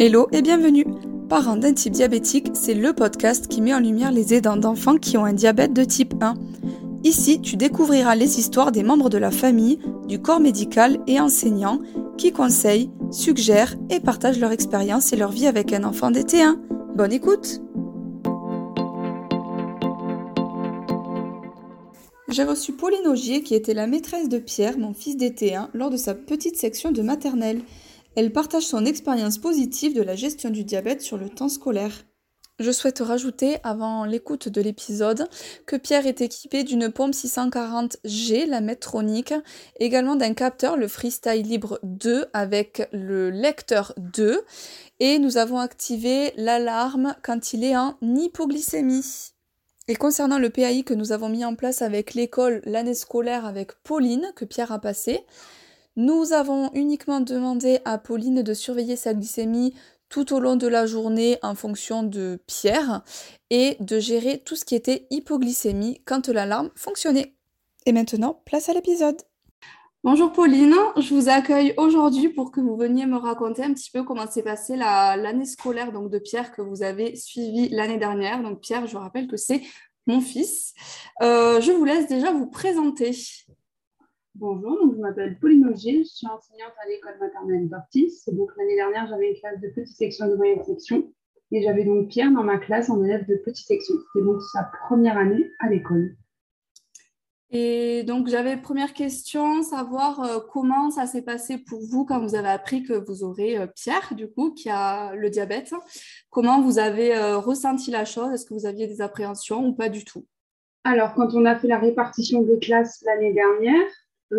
Hello et bienvenue. Parents d'un type diabétique, c'est le podcast qui met en lumière les aidants d'enfants qui ont un diabète de type 1. Ici, tu découvriras les histoires des membres de la famille, du corps médical et enseignants qui conseillent, suggèrent et partagent leur expérience et leur vie avec un enfant de T1. Bonne écoute! J'ai reçu Pauline Augier qui était la maîtresse de Pierre, mon fils de T1, lors de sa petite section de maternelle. Elle partage son expérience positive de la gestion du diabète sur le temps scolaire. Je souhaite rajouter, avant l'écoute de l'épisode, que Pierre est équipé d'une pompe 640G, la Metronic, également d'un capteur, le Freestyle Libre 2, avec le lecteur 2, et nous avons activé l'alarme quand il est en hypoglycémie. Et concernant le PAI que nous avons mis en place avec l'école l'année scolaire avec Pauline, que Pierre a passé, nous avons uniquement demandé à Pauline de surveiller sa glycémie tout au long de la journée en fonction de Pierre et de gérer tout ce qui était hypoglycémie quand l'alarme fonctionnait. Et maintenant, place à l'épisode. Bonjour Pauline, je vous accueille aujourd'hui pour que vous veniez me raconter un petit peu comment s'est passée l'année scolaire donc de Pierre que vous avez suivie l'année dernière. Donc Pierre, je vous rappelle que c'est mon fils. Je vous laisse déjà vous présenter. Bonjour, donc je m'appelle Pauline Augier, je suis enseignante à l'école maternelle d'Ortis. Donc l'année dernière, j'avais une classe de petite section et de moyenne section et j'avais donc Pierre dans ma classe en élève de petite section. C'était donc sa première année à l'école. Et donc j'avais première question, savoir comment ça s'est passé pour vous quand vous avez appris que vous aurez Pierre, du coup, qui a le diabète. Comment vous avez ressenti la chose? Est-ce que vous aviez des appréhensions ou pas du tout? Alors, quand on a fait la répartition des classes l'année dernière,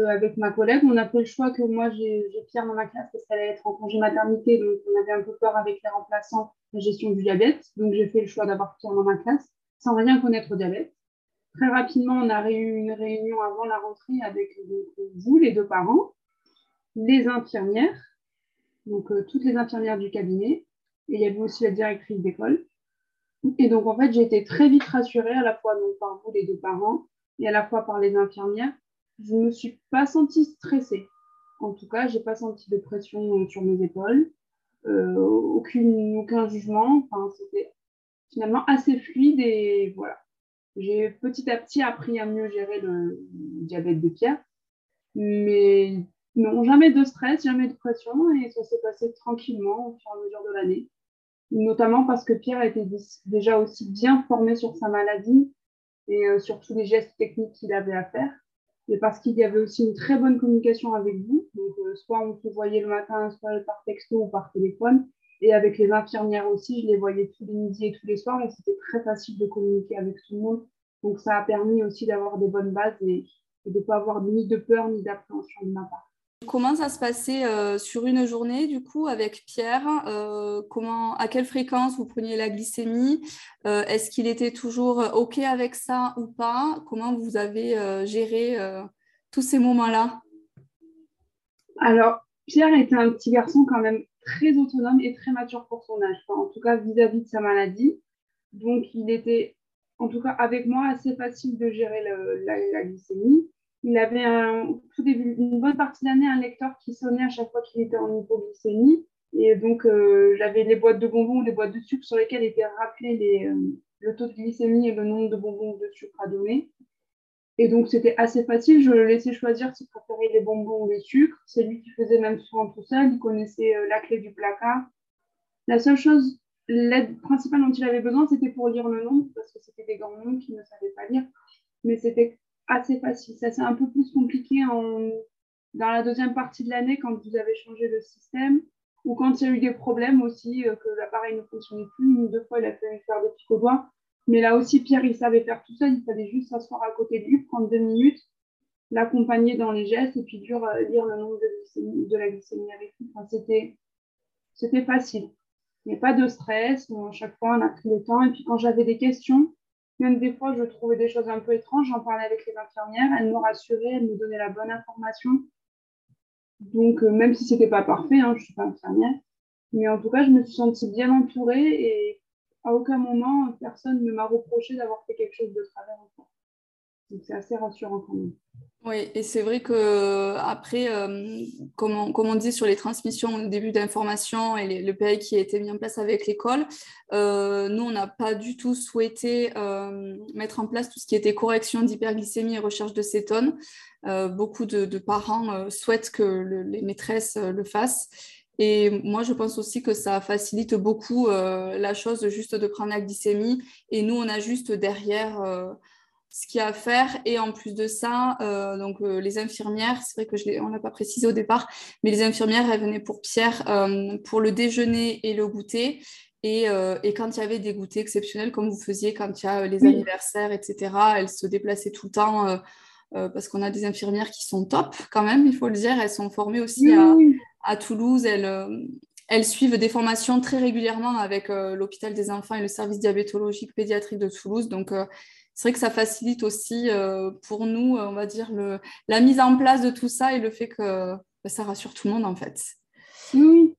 avec ma collègue, on a fait le choix que moi j'ai Pierre dans ma classe parce qu'elle allait être en congé maternité, donc on avait un peu peur avec les remplaçants la gestion du diabète, donc j'ai fait le choix d'avoir Pierre dans ma classe sans rien connaître au diabète. Très rapidement, on a eu une réunion avant la rentrée avec vous, les deux parents, les infirmières, donc toutes les infirmières du cabinet, et il y avait aussi la directrice d'école. Et donc en fait, j'ai été très vite rassurée à la fois donc, par vous, les deux parents, et à la fois par les infirmières. Je ne me suis pas sentie stressée. En tout cas, je n'ai pas senti de pression sur mes épaules, aucun jugement. Enfin, c'était finalement assez fluide et voilà. J'ai petit à petit appris à mieux gérer le diabète de Pierre. Mais non, jamais de stress, jamais de pression et ça s'est passé tranquillement au fur et à mesure de l'année. Notamment parce que Pierre était déjà aussi bien formé sur sa maladie et sur tous les gestes techniques qu'il avait à faire. Et parce qu'il y avait aussi une très bonne communication avec vous. Donc, soit on se voyait le matin, soit par texto ou par téléphone. Et avec les infirmières aussi, je les voyais tous les midis et tous les soirs. Donc, c'était très facile de communiquer avec tout le monde. Donc, ça a permis aussi d'avoir des bonnes bases et de ne pas avoir ni de peur ni d'appréhension de ma part. Comment ça se passait sur une journée, du coup, avec Pierre? À quelle fréquence vous preniez la glycémie? Est-ce qu'il était toujours OK avec ça ou pas? Comment vous avez géré tous ces moments-là? Alors, Pierre était un petit garçon quand même très autonome et très mature pour son âge, enfin, en tout cas vis-à-vis de sa maladie. Donc, il était, en tout cas avec moi, assez facile de gérer la glycémie. Il avait au tout début, une bonne partie d'année, un lecteur qui sonnait à chaque fois qu'il était en hypoglycémie. Et donc, j'avais les boîtes de bonbons ou les boîtes de sucre sur lesquelles étaient rappelés le taux de glycémie et le nombre de bonbons de sucre à donner. Et donc, c'était assez facile. Je le laissais choisir s'il préférait les bonbons ou les sucres. C'est lui qui faisait même souvent tout seul. Il connaissait la clé du placard. La seule chose, l'aide principale dont il avait besoin, c'était pour lire le nombre, parce que c'était des grands nombres qu'il ne savait pas lire. Mais c'était assez facile. Ça, c'est un peu plus compliqué dans la deuxième partie de l'année quand vous avez changé le système ou quand il y a eu des problèmes aussi, que l'appareil ne fonctionnait plus. Une ou deux fois, il a fallu faire des pics aux doigts. Mais là aussi, Pierre, il savait faire tout seul. Il fallait juste s'asseoir à côté de lui, prendre 2 minutes, l'accompagner dans les gestes et puis lire le nombre de la glycémie avec lui. Enfin, c'était facile. Il n'y a pas de stress. À chaque fois, on a pris le temps. Et puis, quand j'avais des questions, même des fois, je trouvais des choses un peu étranges. J'en parlais avec les infirmières. Elles me rassuraient, elles me donnaient la bonne information. Donc, même si ce n'était pas parfait, je ne suis pas infirmière. Mais en tout cas, je me suis sentie bien entourée et à aucun moment, personne ne m'a reproché d'avoir fait quelque chose de travers. Donc, c'est assez rassurant quand même. Oui, et c'est vrai qu'après, comme on dit sur les transmissions au début d'information et le PAI qui a été mis en place avec l'école, nous, on n'a pas du tout souhaité mettre en place tout ce qui était correction d'hyperglycémie et recherche de cétone. Beaucoup de parents souhaitent que les maîtresses le fassent. Et moi, je pense aussi que ça facilite beaucoup la chose juste de prendre la glycémie. Et nous, on a juste derrière... ce qu'il y a à faire, et en plus de ça, les infirmières, c'est vrai qu'on ne l'a pas précisé au départ, mais les infirmières, elles venaient pour Pierre pour le déjeuner et le goûter, et quand il y avait des goûters exceptionnels, comme vous faisiez quand il y a les anniversaires, etc., elles se déplaçaient tout le temps, parce qu'on a des infirmières qui sont top quand même, il faut le dire, elles sont formées aussi à Toulouse, elles suivent des formations très régulièrement avec l'hôpital des enfants et le service diabétologique pédiatrique de Toulouse, donc c'est vrai que ça facilite aussi pour nous, on va dire, la mise en place de tout ça et le fait que ça rassure tout le monde, en fait. Oui,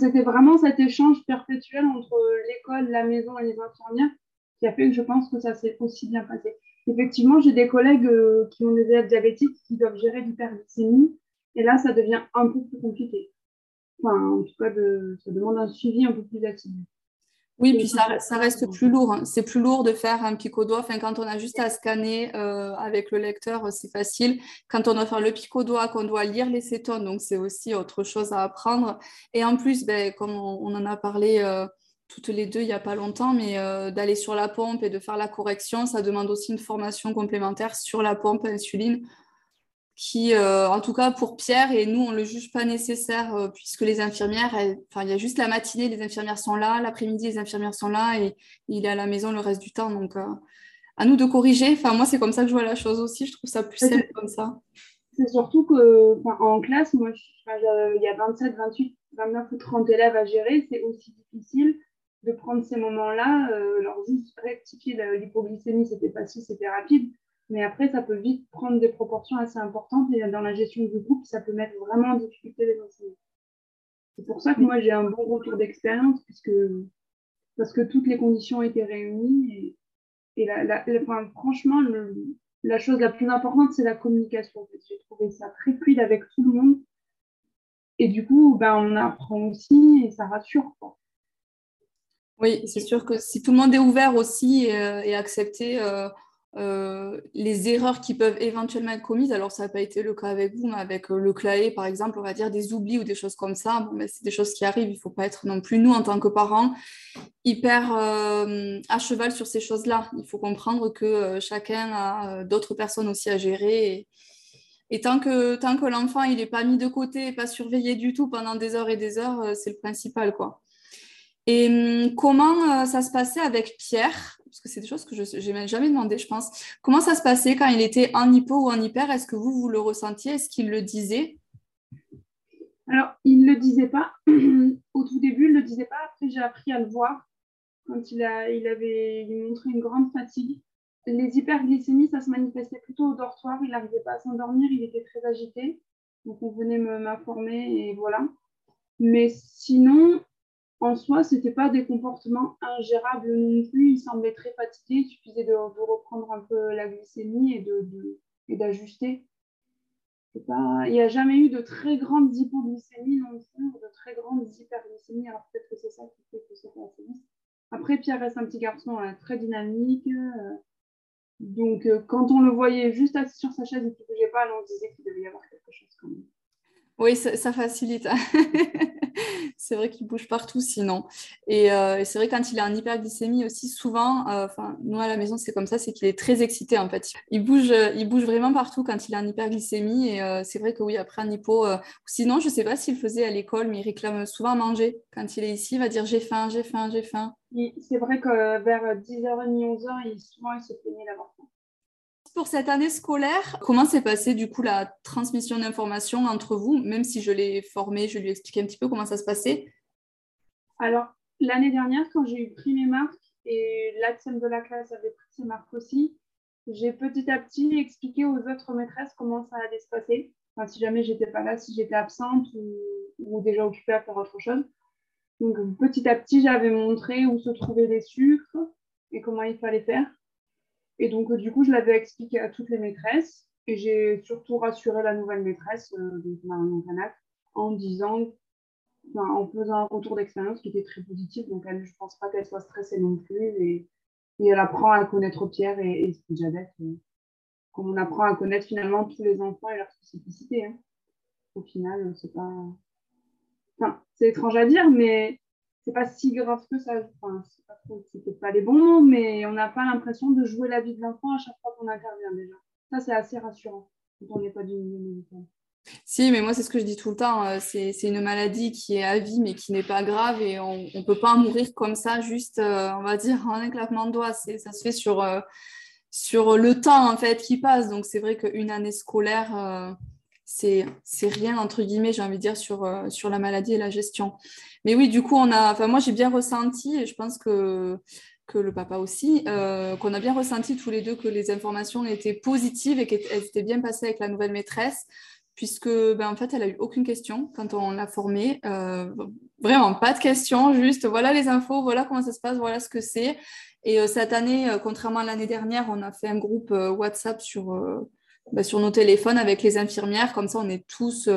c'était vraiment cet échange perpétuel entre l'école, la maison et les infirmières qui a fait que je pense que ça s'est aussi bien passé. Effectivement, j'ai des collègues qui ont des élèves diabétiques qui doivent gérer l'hyperglycémie et là, ça devient un peu plus compliqué. En tout cas, ça demande un suivi un peu plus assidu. Oui, puis ça reste plus lourd. C'est plus lourd de faire un picodoigt. Enfin, quand on a juste à scanner avec le lecteur, c'est facile. Quand on doit faire le picodoigt, qu'on doit lire les cétones, donc c'est aussi autre chose à apprendre. Et en plus, comme on en a parlé toutes les deux il n'y a pas longtemps, mais d'aller sur la pompe et de faire la correction, ça demande aussi une formation complémentaire sur la pompe insuline qui, en tout cas pour Pierre, et nous, on ne le juge pas nécessaire puisque les infirmières, il y a juste la matinée, les infirmières sont là, l'après-midi, les infirmières sont là et il est à la maison le reste du temps. Donc, à nous de corriger. Moi, c'est comme ça que je vois la chose aussi. Je trouve ça plus simple comme ça. C'est surtout qu'en classe, moi, il y a 27, 28, 29 ou 30 élèves à gérer. C'est aussi difficile de prendre ces moments-là. Leur juste rectifier l'hypoglycémie, c'était facile, c'était rapide. Mais après, ça peut vite prendre des proportions assez importantes et dans la gestion du groupe, ça peut mettre vraiment en difficulté les enseignants. C'est pour ça que moi, j'ai un bon retour d'expérience parce que toutes les conditions ont été réunies. Et franchement, la chose la plus importante, c'est la communication. En fait, j'ai trouvé ça très fluide avec tout le monde. Et du coup, on apprend aussi et ça rassure, quoi. Oui, c'est sûr que si tout le monde est ouvert aussi et accepté... les erreurs qui peuvent éventuellement être commises, alors ça n'a pas été le cas avec vous, mais avec le CLAE par exemple, on va dire des oublis ou des choses comme ça, c'est des choses qui arrivent, il ne faut pas être non plus, nous en tant que parents, hyper à cheval sur ces choses-là. Il faut comprendre que chacun a d'autres personnes aussi à gérer et tant que l'enfant il n'est pas mis de côté et pas surveillé du tout pendant des heures et des heures, c'est le principal, quoi. Et comment ça se passait avec Pierre? Parce que c'est des choses que je n'ai jamais demandé, je pense. Comment ça se passait quand il était en hypo ou en hyper? Est-ce que vous le ressentiez? Est-ce qu'il le disait? Alors, il ne le disait pas. Au tout début, il ne le disait pas. Après, j'ai appris à le voir quand il montrait une grande fatigue. Les hyperglycémies, ça se manifestait plutôt au dortoir. Il n'arrivait pas à s'endormir. Il était très agité. Donc, on venait m'informer et voilà. Mais sinon... En soi, ce n'était pas des comportements ingérables non plus. Il semblait très fatigué. Il suffisait de reprendre un peu la glycémie et d'ajuster. Il n'y a jamais eu de très grandes hypoglycémies non plus, de très grandes hyperglycémies. Alors peut-être que c'est ça qui fait que c'est pas assez vite. Après, Pierre reste un petit garçon très dynamique. Donc, quand on le voyait juste assis sur sa chaise et qu'il ne bougeait pas, on disait qu'il devait y avoir quelque chose quand même. Oui, ça facilite. C'est vrai qu'il bouge partout sinon. Et c'est vrai quand il est en hyperglycémie aussi, souvent, nous à la maison, c'est comme ça, c'est qu'il est très excité en fait. Il bouge vraiment partout quand il est en hyperglycémie. Et c'est vrai que oui, après un hypo, sinon, je ne sais pas s'il faisait à l'école, mais il réclame souvent à manger. Quand il est ici, il va dire j'ai faim, j'ai faim, j'ai faim. C'est vrai que vers 10h30, 11h, souvent, il se plaignait d'avoir faim. Pour cette année scolaire, comment s'est passée du coup la transmission d'informations entre vous? Même si je l'ai formé, je lui ai expliqué un petit peu comment ça se passait. Alors, l'année dernière, quand j'ai eu pris mes marques et l'ATSEM de la classe avait pris ses marques aussi, j'ai petit à petit expliqué aux autres maîtresses comment ça allait se passer. Enfin, si jamais j'étais pas là, si j'étais absente ou déjà occupée à faire autre chose. Donc, petit à petit, j'avais montré où se trouvaient les sucres et comment il fallait faire. Et donc, du coup, je l'avais expliqué à toutes les maîtresses et j'ai surtout rassuré la nouvelle maîtresse, donc Marie Montanac, en disant, enfin, en faisant un retour d'expérience qui était très positif. Donc, elle, je ne pense pas qu'elle soit stressée non plus. Et elle apprend à connaître Pierre et Spidjabeth, comme on apprend à connaître finalement tous les enfants et leurs spécificités. Hein. Au final, c'est pas... Enfin, c'est étrange à dire, mais... C'est pas si grave que ça, enfin, c'est peut-être pas les bons noms, mais on n'a pas l'impression de jouer la vie de l'enfant à chaque fois qu'on intervient déjà. Ça, c'est assez rassurant, quand on n'est pas du milieu médical. Si, mais moi, c'est ce que je dis tout le temps, c'est une maladie qui est à vie, mais qui n'est pas grave, et on ne peut pas mourir comme ça, juste, on va dire, en un claquement de doigts. Ça se fait sur le temps, en fait, qui passe. Donc, c'est vrai qu'une année scolaire, c'est rien, entre guillemets, j'ai envie de dire, sur la maladie et la gestion. Mais oui, du coup, moi, j'ai bien ressenti, et je pense que le papa aussi, qu'on a bien ressenti tous les deux que les informations étaient positives et qu'elles étaient bien passées avec la nouvelle maîtresse, puisque, en fait, elle n'a eu aucune question quand on l'a formée. Vraiment, pas de question, juste voilà les infos, voilà comment ça se passe, voilà ce que c'est. Et cette année, contrairement à l'année dernière, on a fait un groupe WhatsApp sur nos téléphones avec les infirmières, comme ça on est tous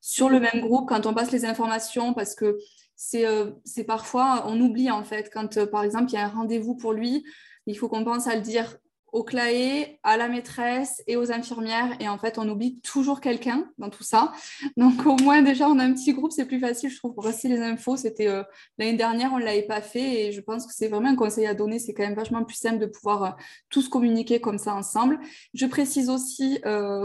sur le même groupe quand on passe les informations, parce que c'est parfois, on oublie en fait, quand par exemple il y a un rendez-vous pour lui, il faut qu'on pense à le dire au CLAE, à la maîtresse et aux infirmières, et en fait on oublie toujours quelqu'un dans tout ça. Donc au moins déjà on a un petit groupe, c'est plus facile je trouve pour passer les infos. C'était l'année dernière on ne l'avait pas fait, et je pense que c'est vraiment un conseil à donner, c'est quand même vachement plus simple de pouvoir tous communiquer comme ça ensemble. Je précise aussi,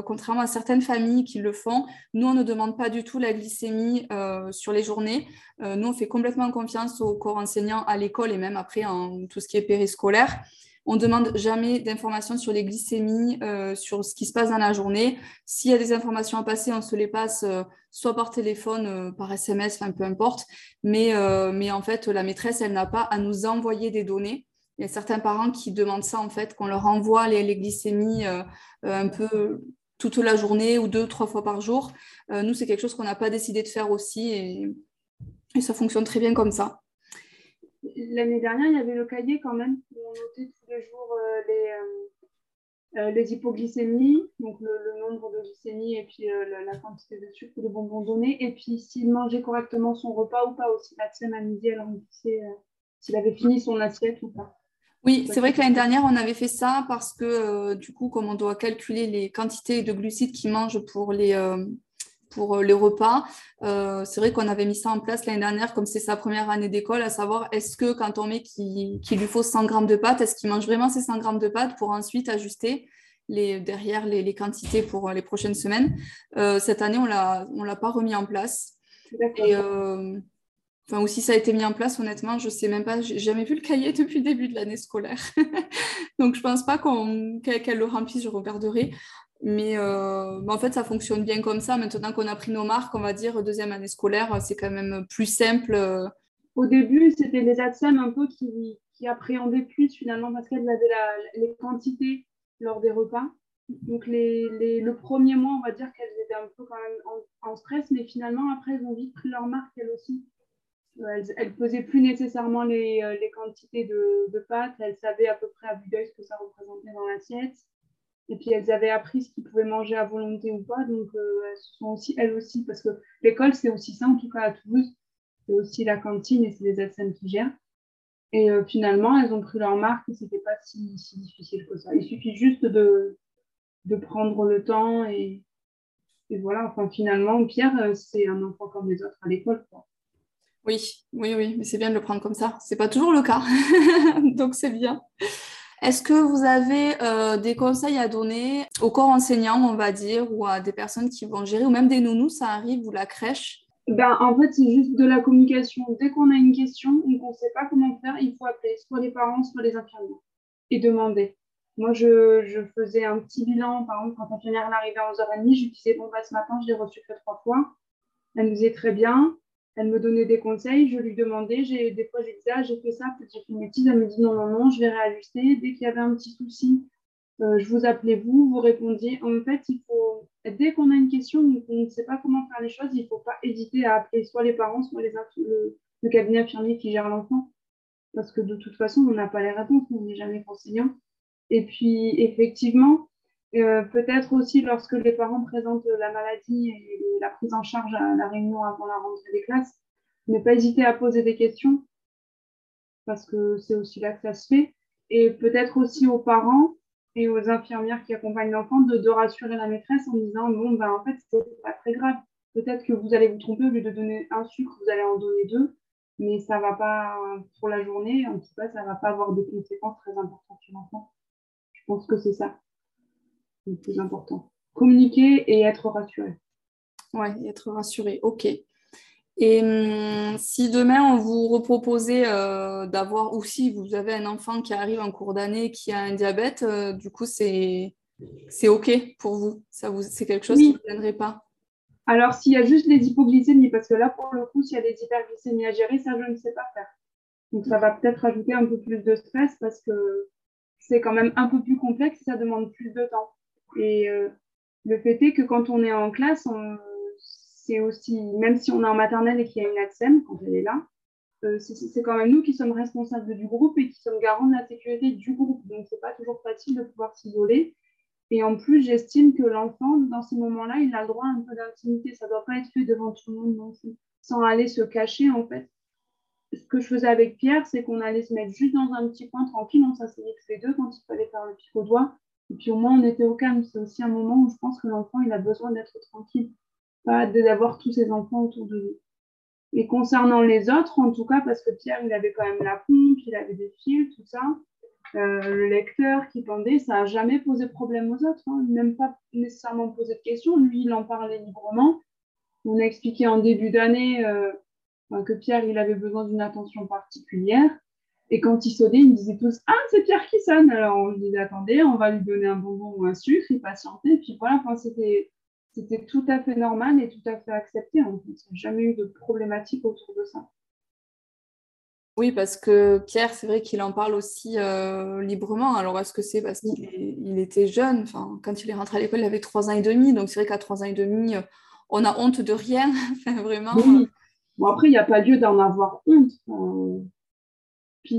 contrairement à certaines familles qui le font, nous on ne demande pas du tout la glycémie sur les journées, nous on fait complètement confiance au corps enseignant à l'école et même après en tout ce qui est périscolaire. On ne demande jamais d'informations sur les glycémies, sur ce qui se passe dans la journée. S'il y a des informations à passer, on se les passe soit par téléphone, par SMS, enfin peu importe. Mais en fait, la maîtresse, elle n'a pas à nous envoyer des données. Il y a certains parents qui demandent ça, en fait, qu'on leur envoie les glycémies un peu toute la journée ou 2-3 fois par jour. Nous, c'est quelque chose qu'on n'a pas décidé de faire aussi, et ça fonctionne très bien comme ça. L'année dernière, il y avait le cahier quand même, où on notait tous les jours les hypoglycémies, donc le nombre de glycémies, et puis la quantité de sucre ou de bonbons donnés, et puis s'il mangeait correctement son repas ou pas, ou si l'ATSEM à midi, elle remplissait s'il avait fini son assiette ou pas. Oui, c'est vrai que l'année dernière, on avait fait ça parce que, du coup, comme on doit calculer les quantités de glucides qu'ils mangent pour les repas. C'est vrai qu'on avait mis ça en place l'année dernière, comme c'est sa première année d'école, à savoir est-ce que quand on met qu'il lui faut 100 grammes de pâtes, est-ce qu'il mange vraiment ces 100 grammes de pâtes pour ensuite ajuster les quantités pour les prochaines semaines. Cette année, on l'a pas remis en place. D'accord. Et, ou si ça a été mis en place, honnêtement, je ne sais même pas, j'ai jamais vu le cahier depuis le début de l'année scolaire. Donc, je ne pense pas qu'elle le remplisse, je regarderai. Mais en fait, ça fonctionne bien comme ça. Maintenant qu'on a pris nos marques, on va dire, deuxième année scolaire, c'est quand même plus simple. Au début, c'était les ATSEM un peu qui appréhendaient plus finalement parce qu'elles avaient les quantités lors des repas. Donc, le premier mois, on va dire qu'elles étaient un peu quand même en stress, mais finalement, après, elles ont vite pris leur marque, elles aussi. Elles ne pesaient plus nécessairement les quantités de pâtes. Elles savaient à peu près à vue d'œil ce que ça représentait dans l'assiette. Et puis, elles avaient appris ce qu'ils pouvaient manger à volonté ou pas. Donc, elles sont aussi, elles aussi, parce que l'école, c'est aussi ça, en tout cas à Toulouse. C'est aussi la cantine et c'est les ATSEM qui gèrent. Et finalement, elles ont pris leur marque et ce n'était pas si difficile que ça. Il suffit juste de prendre le temps. Et voilà, enfin, finalement, Pierre, c'est un enfant comme les autres à l'école, quoi. Oui, mais c'est bien de le prendre comme ça. Ce n'est pas toujours le cas. Donc, c'est bien. Est-ce que vous avez des conseils à donner au corps enseignant, on va dire, ou à des personnes qui vont gérer, ou même des nounous, ça arrive, ou la crèche? En fait, c'est juste de la communication. Dès qu'on a une question ou qu'on ne sait pas comment faire, il faut appeler soit les parents, soit les infirmières et demander. Moi, je faisais un petit bilan. Par exemple, quand l'infirmière arrivait à 11h30, je disais, ce matin, je l'ai reçu que 3 fois. Elle nous disait très bien. Elle me donnait des conseils, je lui demandais, des fois j'ai dit ça, j'ai fait ça, peut-être j'ai fait une bêtise, elle me dit non, je vais réajuster. Dès qu'il y avait un petit souci, je vous appelais vous répondiez. En fait, dès qu'on a une question ou qu'on ne sait pas comment faire les choses, il ne faut pas hésiter à appeler soit les parents, soit le cabinet infirmier qui gère l'enfant. Parce que de toute façon, on n'a pas les réponses, on n'est jamais enseignant. Et puis, effectivement, peut-être aussi lorsque les parents présentent la maladie et la prise en charge à la réunion avant la rentrée des classes, ne pas hésiter à poser des questions, parce que c'est aussi là que ça se fait. Et peut-être aussi aux parents et aux infirmières qui accompagnent l'enfant de rassurer la maîtresse en disant « Bon, ben, en fait, c'est pas très grave. Peut-être que vous allez vous tromper, au lieu de donner un sucre, vous allez en donner 2. Mais ça ne va pas pour la journée. En tout cas, ça ne va pas avoir des conséquences très importantes sur l'enfant. » Je pense que c'est ça le plus important. Communiquer et être rassuré. Oui, être rassuré. OK. Et si demain, on vous reproposait d'avoir, ou si vous avez un enfant qui arrive en cours d'année qui a un diabète, du coup, c'est OK pour vous? C'est quelque chose qui ne vous gênerait pas? Alors, s'il y a juste les hypoglycémies, parce que là, pour le coup, s'il y a des hyperglycémies à gérer, ça, je ne sais pas faire. Donc, ça va peut-être rajouter un peu plus de stress parce que c'est quand même un peu plus complexe et ça demande plus de temps. Et le fait est que quand on est en classe, c'est aussi, même si on est en maternelle et qu'il y a une ATSEM, quand elle est là, c'est quand même nous qui sommes responsables du groupe et qui sommes garants de la sécurité du groupe. Donc, ce n'est pas toujours facile de pouvoir s'isoler. Et en plus, j'estime que l'enfant, dans ces moments-là, il a le droit à un peu d'intimité. Ça ne doit pas être fait devant tout le monde non plus, sans aller se cacher, en fait. Ce que je faisais avec Pierre, c'est qu'on allait se mettre juste dans un petit coin tranquille. On s'asseyait tous les deux quand il fallait faire le pic au doigt. Et puis, au moins, on était au calme. C'est aussi un moment où je pense que l'enfant, il a besoin d'être tranquille, pas d'avoir tous ses enfants autour de lui. Et concernant les autres, en tout cas, parce que Pierre, il avait quand même la pompe, il avait des fils, tout ça. Le lecteur qui pendait, ça n'a jamais posé problème aux autres, hein. Même pas nécessairement posé de questions. Lui, il en parlait librement. On a expliqué en début d'année que Pierre, il avait besoin d'une attention particulière. Et quand il sonnait, ils me disaient tous « Ah, c'est Pierre qui sonne !» Alors, on disait « Attendez, on va lui donner un bonbon ou un sucre, il patientait. » Puis voilà, enfin, c'était tout à fait normal et tout à fait accepté. En fait, il n'y a jamais eu de problématique autour de ça. Oui, parce que Pierre, c'est vrai qu'il en parle aussi librement. Alors, est-ce que c'est parce qu'il était jeune? Enfin, quand il est rentré à l'école, il avait 3 ans et demi. Donc, c'est vrai qu'à 3 ans et demi, on a honte de rien. Enfin, vraiment. Oui. Bon, après, il n'y a pas lieu d'en avoir honte. Puis,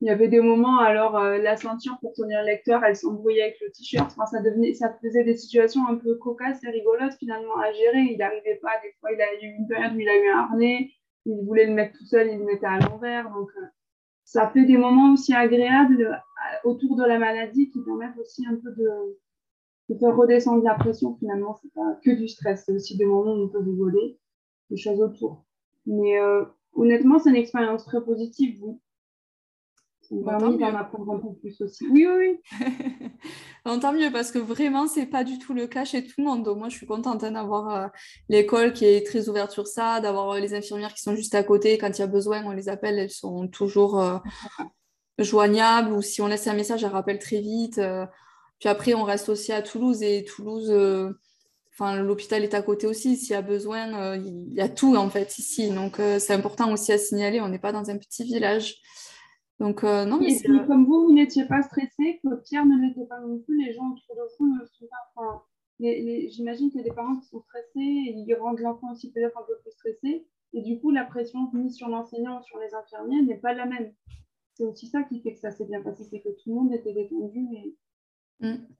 il y avait des moments, alors, la ceinture pour tenir le lecteur, elle s'embrouillait avec le t-shirt. Enfin, ça faisait des situations un peu cocasses et rigolotes, finalement, à gérer. Il n'arrivait pas. Des fois, il a eu une période où il a eu un harnais. Il voulait le mettre tout seul, il le mettait à l'envers. Donc, ça fait des moments aussi agréables autour de la maladie qui permettent aussi un peu de faire redescendre la pression. Finalement, c'est pas que du stress, c'est aussi des moments où on peut rigoler, des choses autour. Mais honnêtement, c'est une expérience très positive, oui. Ça m'a permis d'en apprendre un peu plus aussi. Oui, oui, oui. Tant mieux, parce que vraiment, ce n'est pas du tout le cas chez tout le monde. Donc, moi, je suis contente d'avoir l'école qui est très ouverte sur ça, d'avoir les infirmières qui sont juste à côté. Quand il y a besoin, on les appelle, elles sont toujours joignables. Ou si on laisse un message, elles rappellent très vite. Puis après, on reste aussi à Toulouse. Et Toulouse, l'hôpital est à côté aussi. S'il y a besoin, il y a tout, en fait, ici. Donc, c'est important aussi à signaler. On n'est pas dans un petit village. Donc, non, mais comme vous n'étiez pas stressé, que Pierre ne l'était pas non plus, les gens autour de vous ne sont pas. Enfin, j'imagine qu'il y a des parents qui sont stressés et ils rendent l'enfant aussi peut-être un peu plus stressé. Et du coup, la pression mise sur l'enseignant, sur les infirmiers, n'est pas la même. C'est aussi ça qui fait que ça s'est bien passé, c'est que tout le monde était détendu et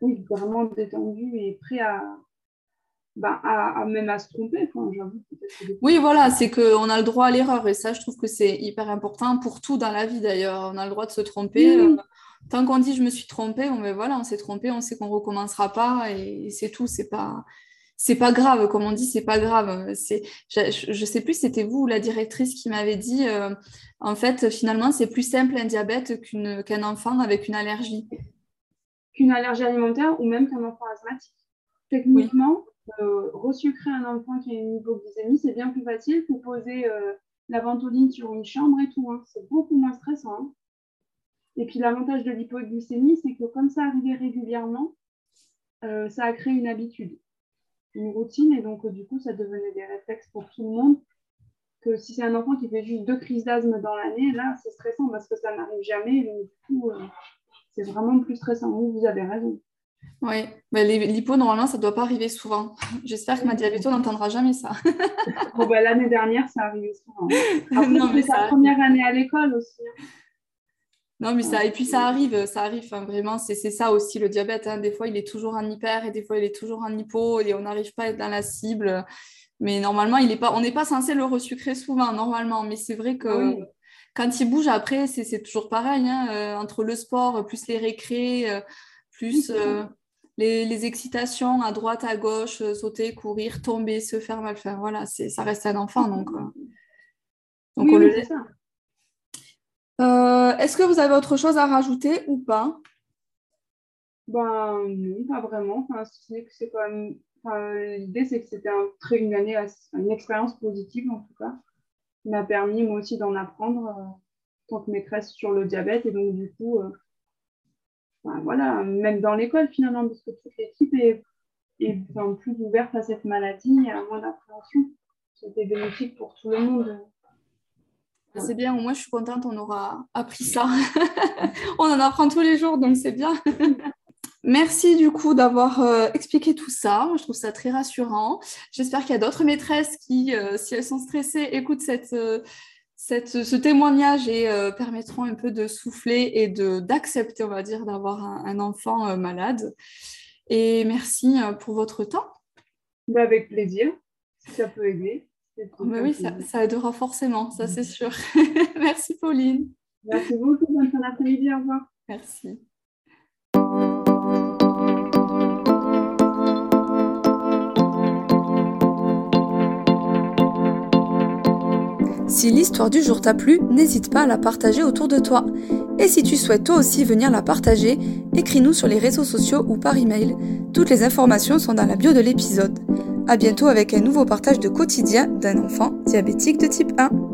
oui, vraiment détendu et prêt à. Bah, même à se tromper, quoi, j'avoue. Oui, voilà, c'est qu'on a le droit à l'erreur et ça, je trouve que c'est hyper important pour tout dans la vie, d'ailleurs. On a le droit de se tromper. Tant qu'on dit « je me suis trompée », on s'est trompé, on sait qu'on ne recommencera pas et c'est tout. C'est pas grave, comme on dit, c'est pas grave. Je sais plus, c'était vous ou la directrice qui m'avait dit en fait, finalement, c'est plus simple un diabète qu'un enfant avec une allergie. Qu'une allergie alimentaire ou même qu'un enfant asthmatique. Techniquement, oui. Resucrer un enfant qui a une hypoglycémie, c'est bien plus facile que poser la ventoline sur une chambre et tout. Hein. C'est beaucoup moins stressant. Hein. Et puis, l'avantage de l'hypoglycémie, c'est que comme ça arrivait régulièrement, ça a créé une habitude, une routine. Et donc, du coup, ça devenait des réflexes pour tout le monde. Que si c'est un enfant qui fait juste 2 crises d'asthme dans l'année, là, c'est stressant parce que ça n'arrive jamais. Et donc, du coup, c'est vraiment plus stressant. Vous avez raison. Oui, mais l'hypo, normalement, ça ne doit pas arriver souvent. J'espère que ma diabéto n'entendra jamais ça. Bon, ben, l'année dernière, ça arrivait souvent. Après, non, mais c'est sa première année à l'école aussi. Non, mais ça, et puis ça arrive, hein, vraiment, c'est ça aussi le diabète, hein. Des fois il est toujours en hyper et des fois il est toujours en hypo et on n'arrive pas à être dans la cible, mais normalement on n'est pas censé le resucrer souvent normalement, mais c'est vrai que oui. Quand il bouge après, c'est toujours pareil, hein, entre le sport, plus les récrés, plus les excitations à droite, à gauche, sauter, courir, tomber, se faire mal, enfin voilà, ça reste un enfant, donc oui, on le laisse. Est-ce que vous avez autre chose à rajouter ou pas? Ben non, pas vraiment. Enfin, c'est quand même... l'idée, c'est que c'était une année, une expérience positive en tout cas. Ça m'a permis moi aussi d'en apprendre tant que maîtresse sur le diabète, et donc du coup, ben, voilà, même dans l'école finalement, parce que toute l'équipe est ben, plus ouverte à cette maladie et à moins d'appréhension. C'était bénéfique pour tout le monde. C'est bien, au moins je suis contente, on aura appris ça. On en apprend tous les jours, donc c'est bien. Merci du coup d'avoir expliqué tout ça. Je trouve ça très rassurant. J'espère qu'il y a d'autres maîtresses qui, si elles sont stressées, écoutent ce témoignage et permettront un peu de souffler et d'accepter, on va dire, d'avoir un enfant malade. Et merci pour votre temps. Avec plaisir, si ça peut aider. Mais oui, ça aidera forcément, ça c'est sûr. Merci Pauline. Merci beaucoup, bonne fin d'après-midi, au revoir. Merci. Si l'histoire du jour t'a plu, n'hésite pas à la partager autour de toi. Et si tu souhaites toi aussi venir la partager, écris-nous sur les réseaux sociaux ou par email. Toutes les informations sont dans la bio de l'épisode. À bientôt avec un nouveau partage de quotidien d'un enfant diabétique de type 1.